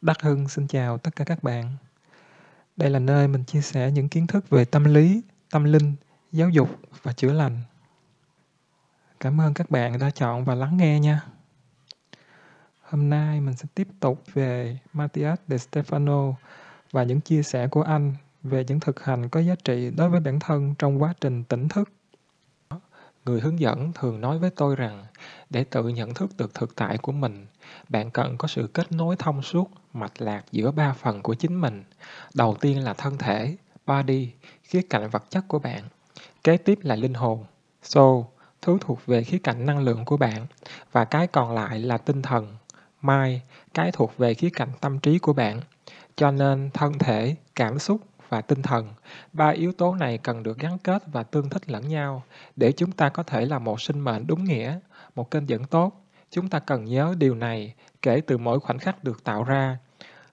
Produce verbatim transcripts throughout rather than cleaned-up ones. Đắc Hưng xin chào tất cả các bạn. Đây là nơi mình chia sẻ những kiến thức về tâm lý, tâm linh, giáo dục và chữa lành. Cảm ơn các bạn đã chọn và lắng nghe nha. Hôm nay mình sẽ tiếp tục về Matias De Stefano và những chia sẻ của anh về những thực hành có giá trị đối với bản thân trong quá trình tỉnh thức. Người hướng dẫn thường nói với tôi rằng, để tự nhận thức được thực tại của mình, bạn cần có sự kết nối thông suốt, mạch lạc giữa ba phần của chính mình. Đầu tiên là thân thể, body, khía cạnh vật chất của bạn. Kế tiếp là linh hồn, soul, thứ thuộc về khía cạnh năng lượng của bạn. Và cái còn lại là tinh thần, mind, cái thuộc về khía cạnh tâm trí của bạn. Cho nên thân thể, cảm xúc và tinh thần, ba yếu tố này cần được gắn kết và tương thích lẫn nhau để chúng ta có thể là một sinh mệnh đúng nghĩa, một kênh dẫn tốt. Chúng ta cần nhớ điều này kể từ mỗi khoảnh khắc được tạo ra.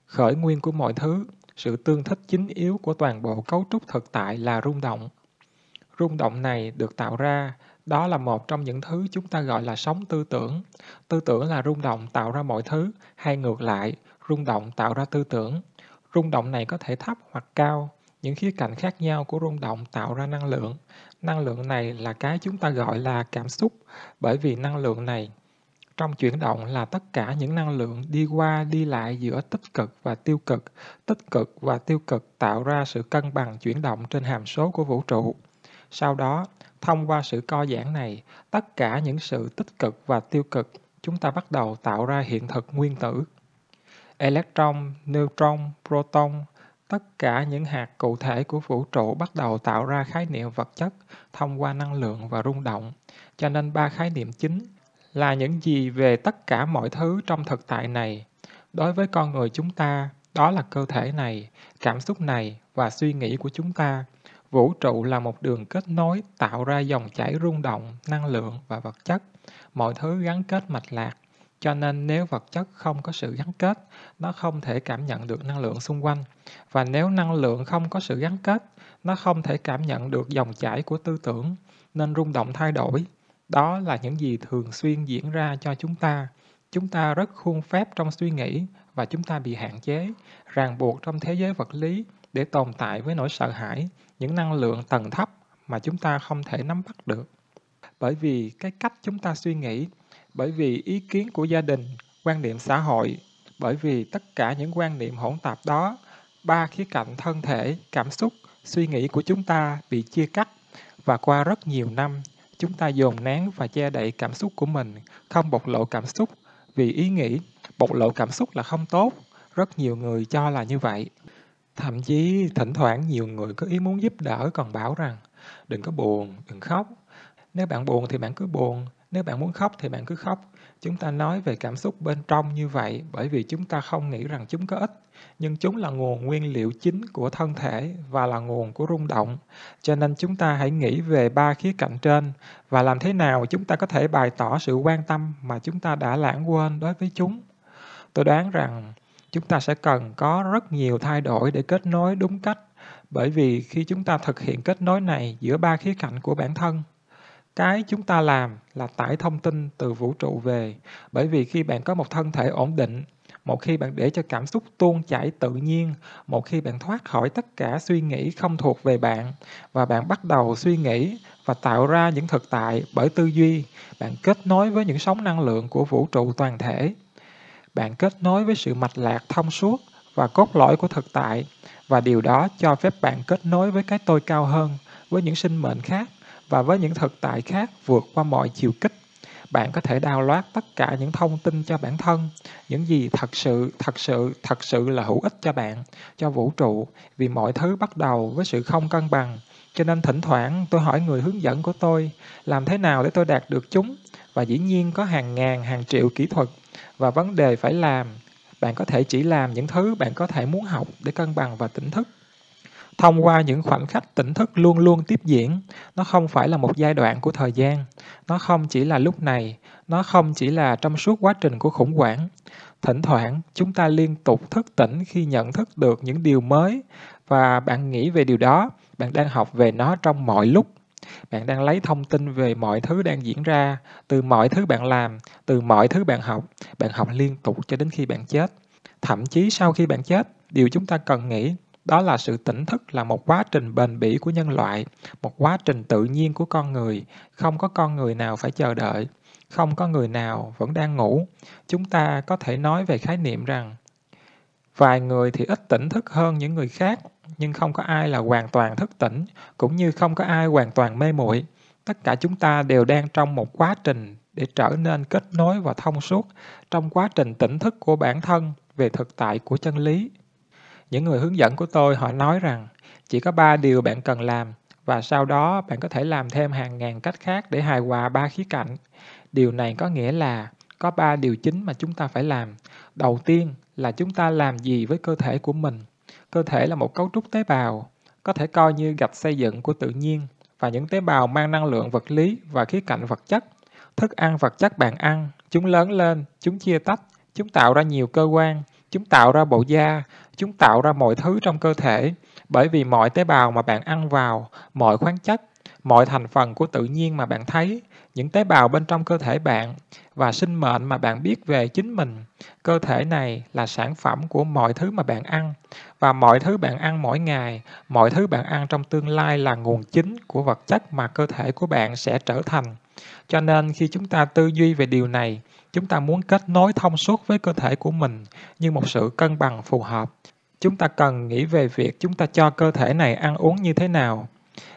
Khởi nguyên của mọi thứ, sự tương thích chính yếu của toàn bộ cấu trúc thực tại là rung động. Rung động này được tạo ra, đó là một trong những thứ chúng ta gọi là sóng tư tưởng. Tư tưởng là rung động tạo ra mọi thứ, hay ngược lại, rung động tạo ra tư tưởng. Rung động này có thể thấp hoặc cao, những khía cạnh khác nhau của rung động tạo ra năng lượng. Năng lượng này là cái chúng ta gọi là cảm xúc, bởi vì năng lượng này trong chuyển động là tất cả những năng lượng đi qua đi lại giữa tích cực và tiêu cực. Tích cực và tiêu cực tạo ra sự cân bằng chuyển động trên hàm số của vũ trụ. Sau đó, thông qua sự co giãn này, tất cả những sự tích cực và tiêu cực, chúng ta bắt đầu tạo ra hiện thực nguyên tử. Electron, neutron, proton, tất cả những hạt cụ thể của vũ trụ bắt đầu tạo ra khái niệm vật chất thông qua năng lượng và rung động. Cho nên ba khái niệm chính là những gì về tất cả mọi thứ trong thực tại này. Đối với con người chúng ta, đó là cơ thể này, cảm xúc này và suy nghĩ của chúng ta. Vũ trụ là một đường kết nối tạo ra dòng chảy rung động, năng lượng và vật chất. Mọi thứ gắn kết mạch lạc. Cho nên nếu vật chất không có sự gắn kết, nó không thể cảm nhận được năng lượng xung quanh. Và nếu năng lượng không có sự gắn kết, nó không thể cảm nhận được dòng chảy của tư tưởng, nên rung động thay đổi. Đó là những gì thường xuyên diễn ra cho chúng ta. Chúng ta rất khuôn phép trong suy nghĩ và chúng ta bị hạn chế, ràng buộc trong thế giới vật lý để tồn tại với nỗi sợ hãi, những năng lượng tầng thấp mà chúng ta không thể nắm bắt được. Bởi vì cái cách chúng ta suy nghĩ, bởi vì ý kiến của gia đình, quan niệm xã hội, bởi vì tất cả những quan niệm hỗn tạp đó, ba khía cạnh thân thể, cảm xúc, suy nghĩ của chúng ta bị chia cắt. Và qua rất nhiều năm, chúng ta dồn nén và che đậy cảm xúc của mình, không bộc lộ cảm xúc, vì ý nghĩ bộc lộ cảm xúc là không tốt. Rất nhiều người cho là như vậy. Thậm chí thỉnh thoảng nhiều người có ý muốn giúp đỡ còn bảo rằng đừng có buồn, đừng khóc. Nếu bạn buồn thì bạn cứ buồn. Nếu bạn muốn khóc thì bạn cứ khóc. Chúng ta nói về cảm xúc bên trong như vậy bởi vì chúng ta không nghĩ rằng chúng có ích. Nhưng chúng là nguồn nguyên liệu chính của thân thể và là nguồn của rung động. Cho nên chúng ta hãy nghĩ về ba khía cạnh trên và làm thế nào chúng ta có thể bày tỏ sự quan tâm mà chúng ta đã lãng quên đối với chúng. Tôi đoán rằng chúng ta sẽ cần có rất nhiều thay đổi để kết nối đúng cách bởi vì khi chúng ta thực hiện kết nối này giữa ba khía cạnh của bản thân, cái chúng ta làm là tải thông tin từ vũ trụ về. Bởi vì khi bạn có một thân thể ổn định, một khi bạn để cho cảm xúc tuôn chảy tự nhiên, một khi bạn thoát khỏi tất cả suy nghĩ không thuộc về bạn, và bạn bắt đầu suy nghĩ và tạo ra những thực tại bởi tư duy, bạn kết nối với những sóng năng lượng của vũ trụ toàn thể. Bạn kết nối với sự mạch lạc thông suốt và cốt lõi của thực tại, và điều đó cho phép bạn kết nối với cái tôi cao hơn, với những sinh mệnh khác, và với những thực tại khác vượt qua mọi chiều kích. Bạn có thể download tất cả những thông tin cho bản thân, những gì thật sự, thật sự, thật sự là hữu ích cho bạn, cho vũ trụ, vì mọi thứ bắt đầu với sự không cân bằng. Cho nên thỉnh thoảng tôi hỏi người hướng dẫn của tôi làm thế nào để tôi đạt được chúng, và dĩ nhiên có hàng ngàn, hàng triệu kỹ thuật, và vấn đề phải làm, bạn có thể chỉ làm những thứ bạn có thể muốn học để cân bằng và tỉnh thức. Thông qua những khoảnh khắc tỉnh thức luôn luôn tiếp diễn, nó không phải là một giai đoạn của thời gian, nó không chỉ là lúc này, nó không chỉ là trong suốt quá trình của khủng hoảng. Thỉnh thoảng, chúng ta liên tục thức tỉnh khi nhận thức được những điều mới và bạn nghĩ về điều đó, bạn đang học về nó trong mọi lúc. Bạn đang lấy thông tin về mọi thứ đang diễn ra, từ mọi thứ bạn làm, từ mọi thứ bạn học, bạn học liên tục cho đến khi bạn chết. Thậm chí sau khi bạn chết, điều chúng ta cần nghĩ đó là sự tỉnh thức là một quá trình bền bỉ của nhân loại, một quá trình tự nhiên của con người. Không có con người nào phải chờ đợi, không có người nào vẫn đang ngủ. Chúng ta có thể nói về khái niệm rằng vài người thì ít tỉnh thức hơn những người khác, nhưng không có ai là hoàn toàn thức tỉnh, cũng như không có ai hoàn toàn mê muội. Tất cả chúng ta đều đang trong một quá trình để trở nên kết nối và thông suốt trong quá trình tỉnh thức của bản thân về thực tại của chân lý. Những người hướng dẫn của tôi họ nói rằng chỉ có ba điều bạn cần làm và sau đó bạn có thể làm thêm hàng ngàn cách khác để hài hòa ba khía cạnh. Điều này có nghĩa là có ba điều chính mà chúng ta phải làm. Đầu tiên là chúng ta làm gì với cơ thể của mình. Cơ thể là một cấu trúc tế bào, có thể coi như gạch xây dựng của tự nhiên, và những tế bào mang năng lượng vật lý và khía cạnh vật chất. Thức ăn vật chất bạn ăn, chúng lớn lên, chúng chia tách, chúng tạo ra nhiều cơ quan, chúng tạo ra bộ da, chúng tạo ra mọi thứ trong cơ thể, bởi vì mọi tế bào mà bạn ăn vào, mọi khoáng chất, mọi thành phần của tự nhiên mà bạn thấy, những tế bào bên trong cơ thể bạn và sinh mệnh mà bạn biết về chính mình. Cơ thể này là sản phẩm của mọi thứ mà bạn ăn, và mọi thứ bạn ăn mỗi ngày, mọi thứ bạn ăn trong tương lai là nguồn chính của vật chất mà cơ thể của bạn sẽ trở thành. Cho nên khi chúng ta tư duy về điều này, chúng ta muốn kết nối thông suốt với cơ thể của mình như một sự cân bằng phù hợp. Chúng ta cần nghĩ về việc chúng ta cho cơ thể này ăn uống như thế nào.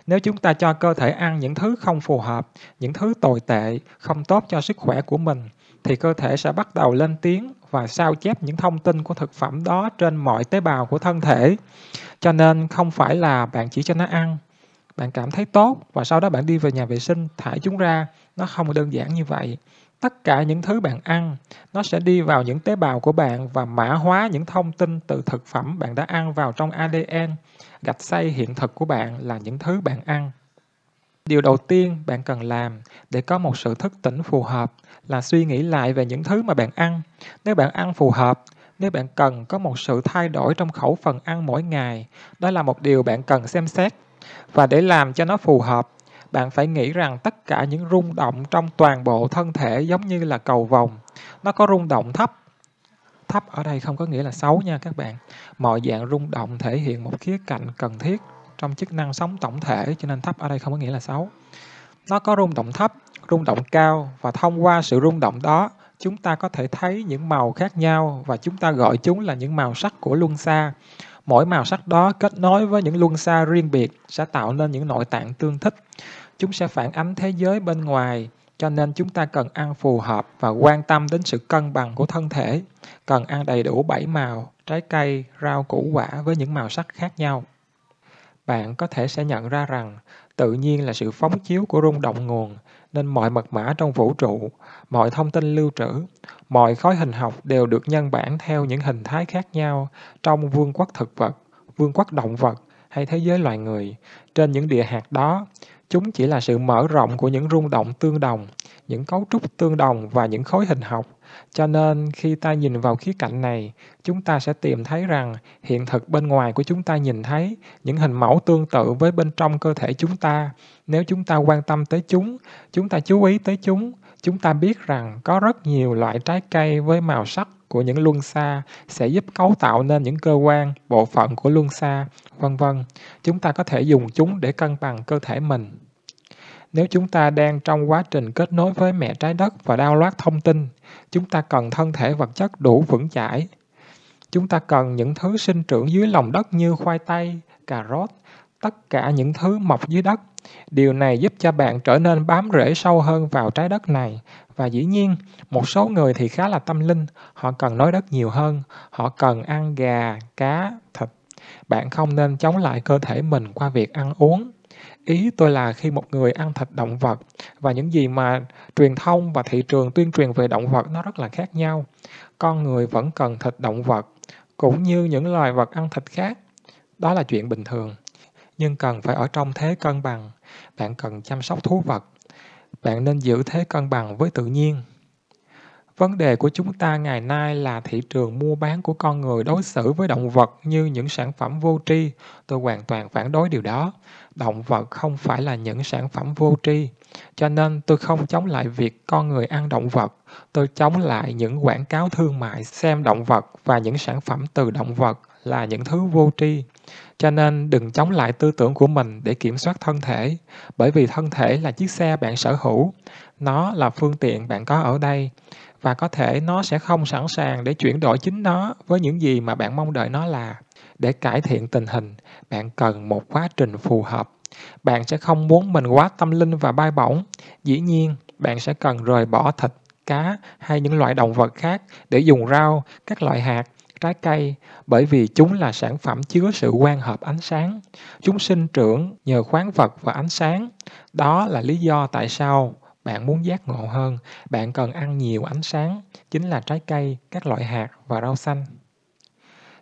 Nếu chúng ta cho cơ thể ăn những thứ không phù hợp, những thứ tồi tệ, không tốt cho sức khỏe của mình, thì cơ thể sẽ bắt đầu lên tiếng và sao chép những thông tin của thực phẩm đó trên mọi tế bào của thân thể. Cho nên không phải là bạn chỉ cho nó ăn, bạn cảm thấy tốt và sau đó bạn đi về nhà vệ sinh, thải chúng ra. Nó không đơn giản như vậy. Tất cả những thứ bạn ăn, nó sẽ đi vào những tế bào của bạn và mã hóa những thông tin từ thực phẩm bạn đã ăn vào trong a đê en. Gạch xây hiện thực của bạn là những thứ bạn ăn. Điều đầu tiên bạn cần làm để có một sự thức tỉnh phù hợp là suy nghĩ lại về những thứ mà bạn ăn. Nếu bạn ăn phù hợp, nếu bạn cần có một sự thay đổi trong khẩu phần ăn mỗi ngày, đó là một điều bạn cần xem xét. Và để làm cho nó phù hợp, bạn phải nghĩ rằng tất cả những rung động trong toàn bộ thân thể giống như là cầu vồng. Nó có rung động thấp. Thấp ở đây không có nghĩa là xấu nha các bạn. Mọi dạng rung động thể hiện một khía cạnh cần thiết trong chức năng sống tổng thể, cho nên thấp ở đây không có nghĩa là xấu. Nó có rung động thấp, rung động cao, và thông qua sự rung động đó, chúng ta có thể thấy những màu khác nhau và chúng ta gọi chúng là những màu sắc của luân xa. Mỗi màu sắc đó kết nối với những luân xa riêng biệt sẽ tạo nên những nội tạng tương thích. Chúng sẽ phản ánh thế giới bên ngoài, cho nên chúng ta cần ăn phù hợp và quan tâm đến sự cân bằng của thân thể. Cần ăn đầy đủ bảy màu, trái cây, rau, củ quả với những màu sắc khác nhau. Bạn có thể sẽ nhận ra rằng tự nhiên là sự phóng chiếu của rung động nguồn, nên mọi mật mã trong vũ trụ, mọi thông tin lưu trữ, mọi khối hình học đều được nhân bản theo những hình thái khác nhau trong vương quốc thực vật, vương quốc động vật hay thế giới loài người. Trên những địa hạt đó, chúng chỉ là sự mở rộng của những rung động tương đồng, những cấu trúc tương đồng và những khối hình học. Cho nên khi ta nhìn vào khía cạnh này, chúng ta sẽ tìm thấy rằng hiện thực bên ngoài của chúng ta nhìn thấy những hình mẫu tương tự với bên trong cơ thể chúng ta. Nếu chúng ta quan tâm tới chúng, chúng ta chú ý tới chúng, chúng ta biết rằng có rất nhiều loại trái cây với màu sắc của những luân xa sẽ giúp cấu tạo nên những cơ quan, bộ phận của luân xa, vân vân. Chúng ta có thể dùng chúng để cân bằng cơ thể mình. Nếu chúng ta đang trong quá trình kết nối với mẹ trái đất và đao loát thông tin, chúng ta cần thân thể vật chất đủ vững chãi. Chúng ta cần những thứ sinh trưởng dưới lòng đất như khoai tây, cà rốt, tất cả những thứ mọc dưới đất. Điều này giúp cho bạn trở nên bám rễ sâu hơn vào trái đất này. Và dĩ nhiên, một số người thì khá là tâm linh, họ cần nói đất nhiều hơn, họ cần ăn gà, cá, thịt. Bạn không nên chống lại cơ thể mình qua việc ăn uống. Ý tôi là khi một người ăn thịt động vật và những gì mà truyền thông và thị trường tuyên truyền về động vật nó rất là khác nhau. Con người vẫn cần thịt động vật, cũng như những loài vật ăn thịt khác. Đó là chuyện bình thường, nhưng cần phải ở trong thế cân bằng. Bạn cần chăm sóc thú vật. Bạn nên giữ thế cân bằng với tự nhiên. Vấn đề của chúng ta ngày nay là thị trường mua bán của con người đối xử với động vật như những sản phẩm vô tri. Tôi hoàn toàn phản đối điều đó. Động vật không phải là những sản phẩm vô tri. Cho nên tôi không chống lại việc con người ăn động vật. Tôi chống lại những quảng cáo thương mại xem động vật và những sản phẩm từ động vật là những thứ vô tri. Cho nên đừng chống lại tư tưởng của mình để kiểm soát thân thể, bởi vì thân thể là chiếc xe bạn sở hữu, nó là phương tiện bạn có ở đây, và có thể nó sẽ không sẵn sàng để chuyển đổi chính nó với những gì mà bạn mong đợi nó là. Để cải thiện tình hình, bạn cần một quá trình phù hợp. Bạn sẽ không muốn mình quá tâm linh và bay bổng. Dĩ nhiên, bạn sẽ cần rời bỏ thịt, cá hay những loại động vật khác để dùng rau, các loại hạt, trái cây, bởi vì chúng là sản phẩm chứa sự quan hợp ánh sáng. Chúng sinh trưởng nhờ khoáng vật và ánh sáng. Đó là lý do tại sao bạn muốn giác ngộ hơn, bạn cần ăn nhiều ánh sáng, chính là trái cây, các loại hạt và rau xanh.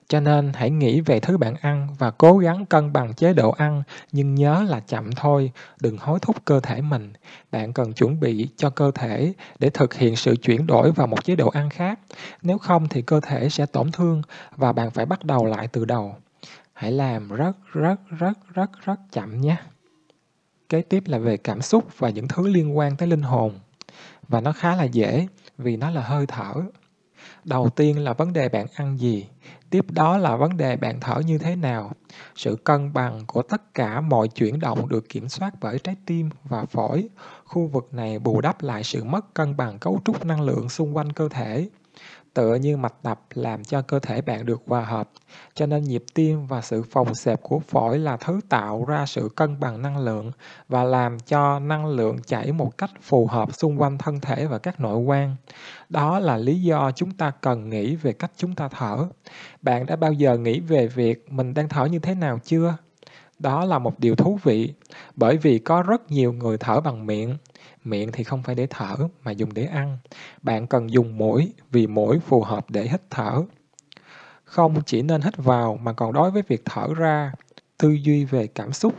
Cho nên hãy nghĩ về thứ bạn ăn và cố gắng cân bằng chế độ ăn, nhưng nhớ là chậm thôi, đừng hối thúc cơ thể mình. Bạn cần chuẩn bị cho cơ thể để thực hiện sự chuyển đổi vào một chế độ ăn khác. Nếu không thì cơ thể sẽ tổn thương và bạn phải bắt đầu lại từ đầu. Hãy làm rất rất rất rất rất chậm nhé. Kế tiếp là về cảm xúc và những thứ liên quan tới linh hồn. Và nó khá là dễ vì nó là hơi thở. Đầu tiên là vấn đề bạn ăn gì, tiếp đó là vấn đề bạn thở như thế nào. Sự cân bằng của tất cả mọi chuyển động được kiểm soát bởi trái tim và phổi. Khu vực này bù đắp lại sự mất cân bằng cấu trúc năng lượng xung quanh cơ thể. Tựa như mạch đập làm cho cơ thể bạn được hòa hợp, cho nên nhịp tim và sự phòng xẹp của phổi là thứ tạo ra sự cân bằng năng lượng và làm cho năng lượng chảy một cách phù hợp xung quanh thân thể và các nội quan. Đó là lý do chúng ta cần nghĩ về cách chúng ta thở. Bạn đã bao giờ nghĩ về việc mình đang thở như thế nào chưa? Đó là một điều thú vị, bởi vì có rất nhiều người thở bằng miệng. Miệng thì không phải để thở mà dùng để ăn. Bạn cần dùng mũi vì mũi phù hợp để hít thở. Không chỉ nên hít vào mà còn đối với việc thở ra, tư duy về cảm xúc.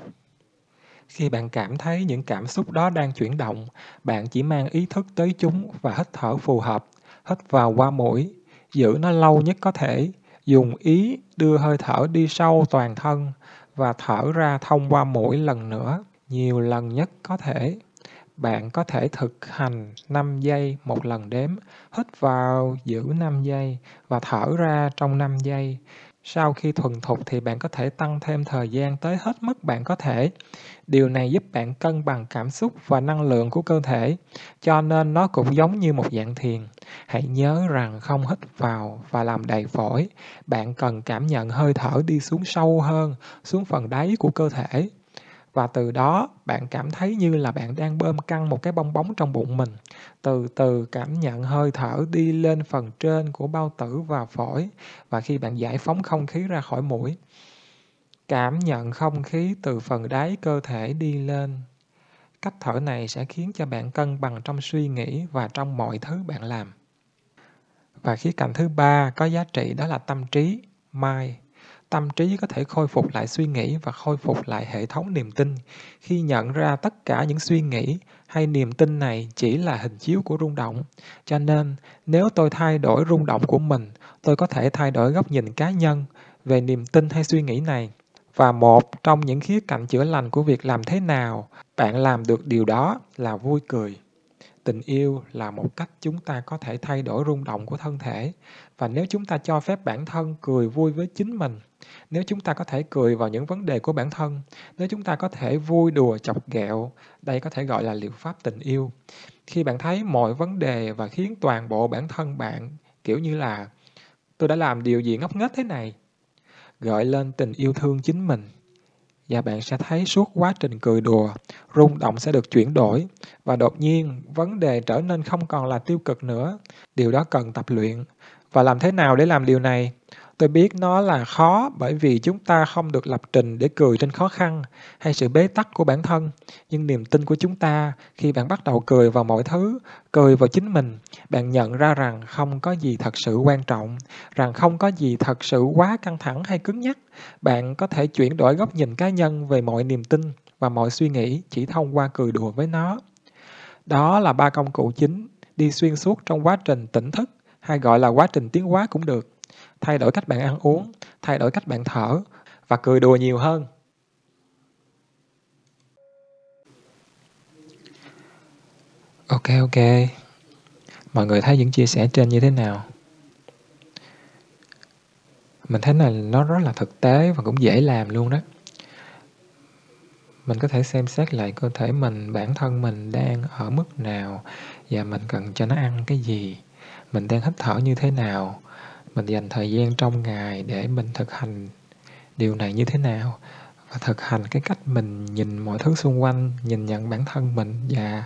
Khi bạn cảm thấy những cảm xúc đó đang chuyển động, bạn chỉ mang ý thức tới chúng và hít thở phù hợp. Hít vào qua mũi, giữ nó lâu nhất có thể, dùng ý đưa hơi thở đi sâu toàn thân và thở ra thông qua mũi lần nữa, nhiều lần nhất có thể. Bạn có thể thực hành năm giây một lần đếm, hít vào giữ năm giây và thở ra trong năm giây. Sau khi thuần thục thì bạn có thể tăng thêm thời gian tới hết mức bạn có thể. Điều này giúp bạn cân bằng cảm xúc và năng lượng của cơ thể, cho nên nó cũng giống như một dạng thiền. Hãy nhớ rằng không hít vào và làm đầy phổi. Bạn cần cảm nhận hơi thở đi xuống sâu hơn, xuống phần đáy của cơ thể. Và từ đó, bạn cảm thấy như là bạn đang bơm căng một cái bong bóng trong bụng mình. Từ từ cảm nhận hơi thở đi lên phần trên của bao tử và phổi. Và khi bạn giải phóng không khí ra khỏi mũi, cảm nhận không khí từ phần đáy cơ thể đi lên. Cách thở này sẽ khiến cho bạn cân bằng trong suy nghĩ và trong mọi thứ bạn làm. Và khía cạnh thứ ba có giá trị đó là tâm trí, mind. Tâm trí có thể khôi phục lại suy nghĩ và khôi phục lại hệ thống niềm tin. Khi nhận ra tất cả những suy nghĩ hay niềm tin này chỉ là hình chiếu của rung động. Cho nên, nếu tôi thay đổi rung động của mình, tôi có thể thay đổi góc nhìn cá nhân về niềm tin hay suy nghĩ này. Và một trong những khía cạnh chữa lành của việc làm thế nào bạn làm được điều đó là vui cười. Tình yêu là một cách chúng ta có thể thay đổi rung động của thân thể. Và nếu chúng ta cho phép bản thân cười vui với chính mình, nếu chúng ta có thể cười vào những vấn đề của bản thân, nếu chúng ta có thể vui đùa chọc ghẹo, đây có thể gọi là liệu pháp tình yêu. Khi bạn thấy mọi vấn đề và khiến toàn bộ bản thân bạn kiểu như là tôi đã làm điều gì ngốc nghếch thế này, gợi lên tình yêu thương chính mình. Và bạn sẽ thấy suốt quá trình cười đùa, rung động sẽ được chuyển đổi và đột nhiên vấn đề trở nên không còn là tiêu cực nữa. Điều đó cần tập luyện. Và làm thế nào để làm điều này? Tôi biết nó là khó bởi vì chúng ta không được lập trình để cười trên khó khăn hay sự bế tắc của bản thân. Nhưng niềm tin của chúng ta, khi bạn bắt đầu cười vào mọi thứ, cười vào chính mình, bạn nhận ra rằng không có gì thật sự quan trọng, rằng không có gì thật sự quá căng thẳng hay cứng nhắc. Bạn có thể chuyển đổi góc nhìn cá nhân về mọi niềm tin và mọi suy nghĩ chỉ thông qua cười đùa với nó. Đó là ba công cụ chính đi xuyên suốt trong quá trình tỉnh thức, hay gọi là quá trình tiến hóa cũng được. Thay đổi cách bạn ăn uống, thay đổi cách bạn thở và cười đùa nhiều hơn. Ok, ok. Mọi người thấy những chia sẻ trên như thế nào? Mình thấy là nó rất là thực tế và cũng dễ làm luôn đó. Mình có thể xem xét lại cơ thể mình, bản thân mình đang ở mức nào và mình cần cho nó ăn cái gì, mình đang hít thở như thế nào, mình dành thời gian trong ngày để mình thực hành điều này như thế nào và thực hành cái cách mình nhìn mọi thứ xung quanh, nhìn nhận bản thân mình và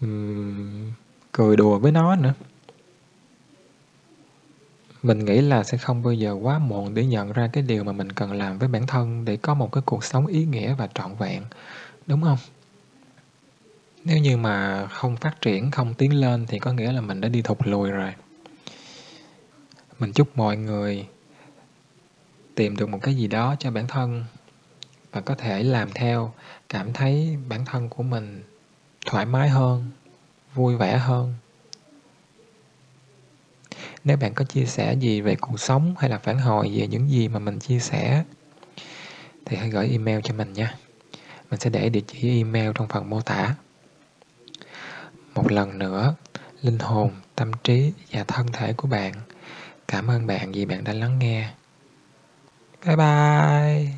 um, cười đùa với nó nữa. Mình nghĩ là sẽ không bao giờ quá muộn để nhận ra cái điều mà mình cần làm với bản thân để có một cái cuộc sống ý nghĩa và trọn vẹn, đúng không? Nếu như mà không phát triển, không tiến lên thì có nghĩa là mình đã đi thụt lùi rồi. Mình chúc mọi người tìm được một cái gì đó cho bản thân và có thể làm theo, cảm thấy bản thân của mình thoải mái hơn, vui vẻ hơn. Nếu bạn có chia sẻ gì về cuộc sống hay là phản hồi về những gì mà mình chia sẻ thì hãy gửi email cho mình nha. Mình sẽ để địa chỉ email trong phần mô tả. Một lần nữa, linh hồn, tâm trí và thân thể của bạn cảm ơn bạn vì bạn đã lắng nghe. Bye bye!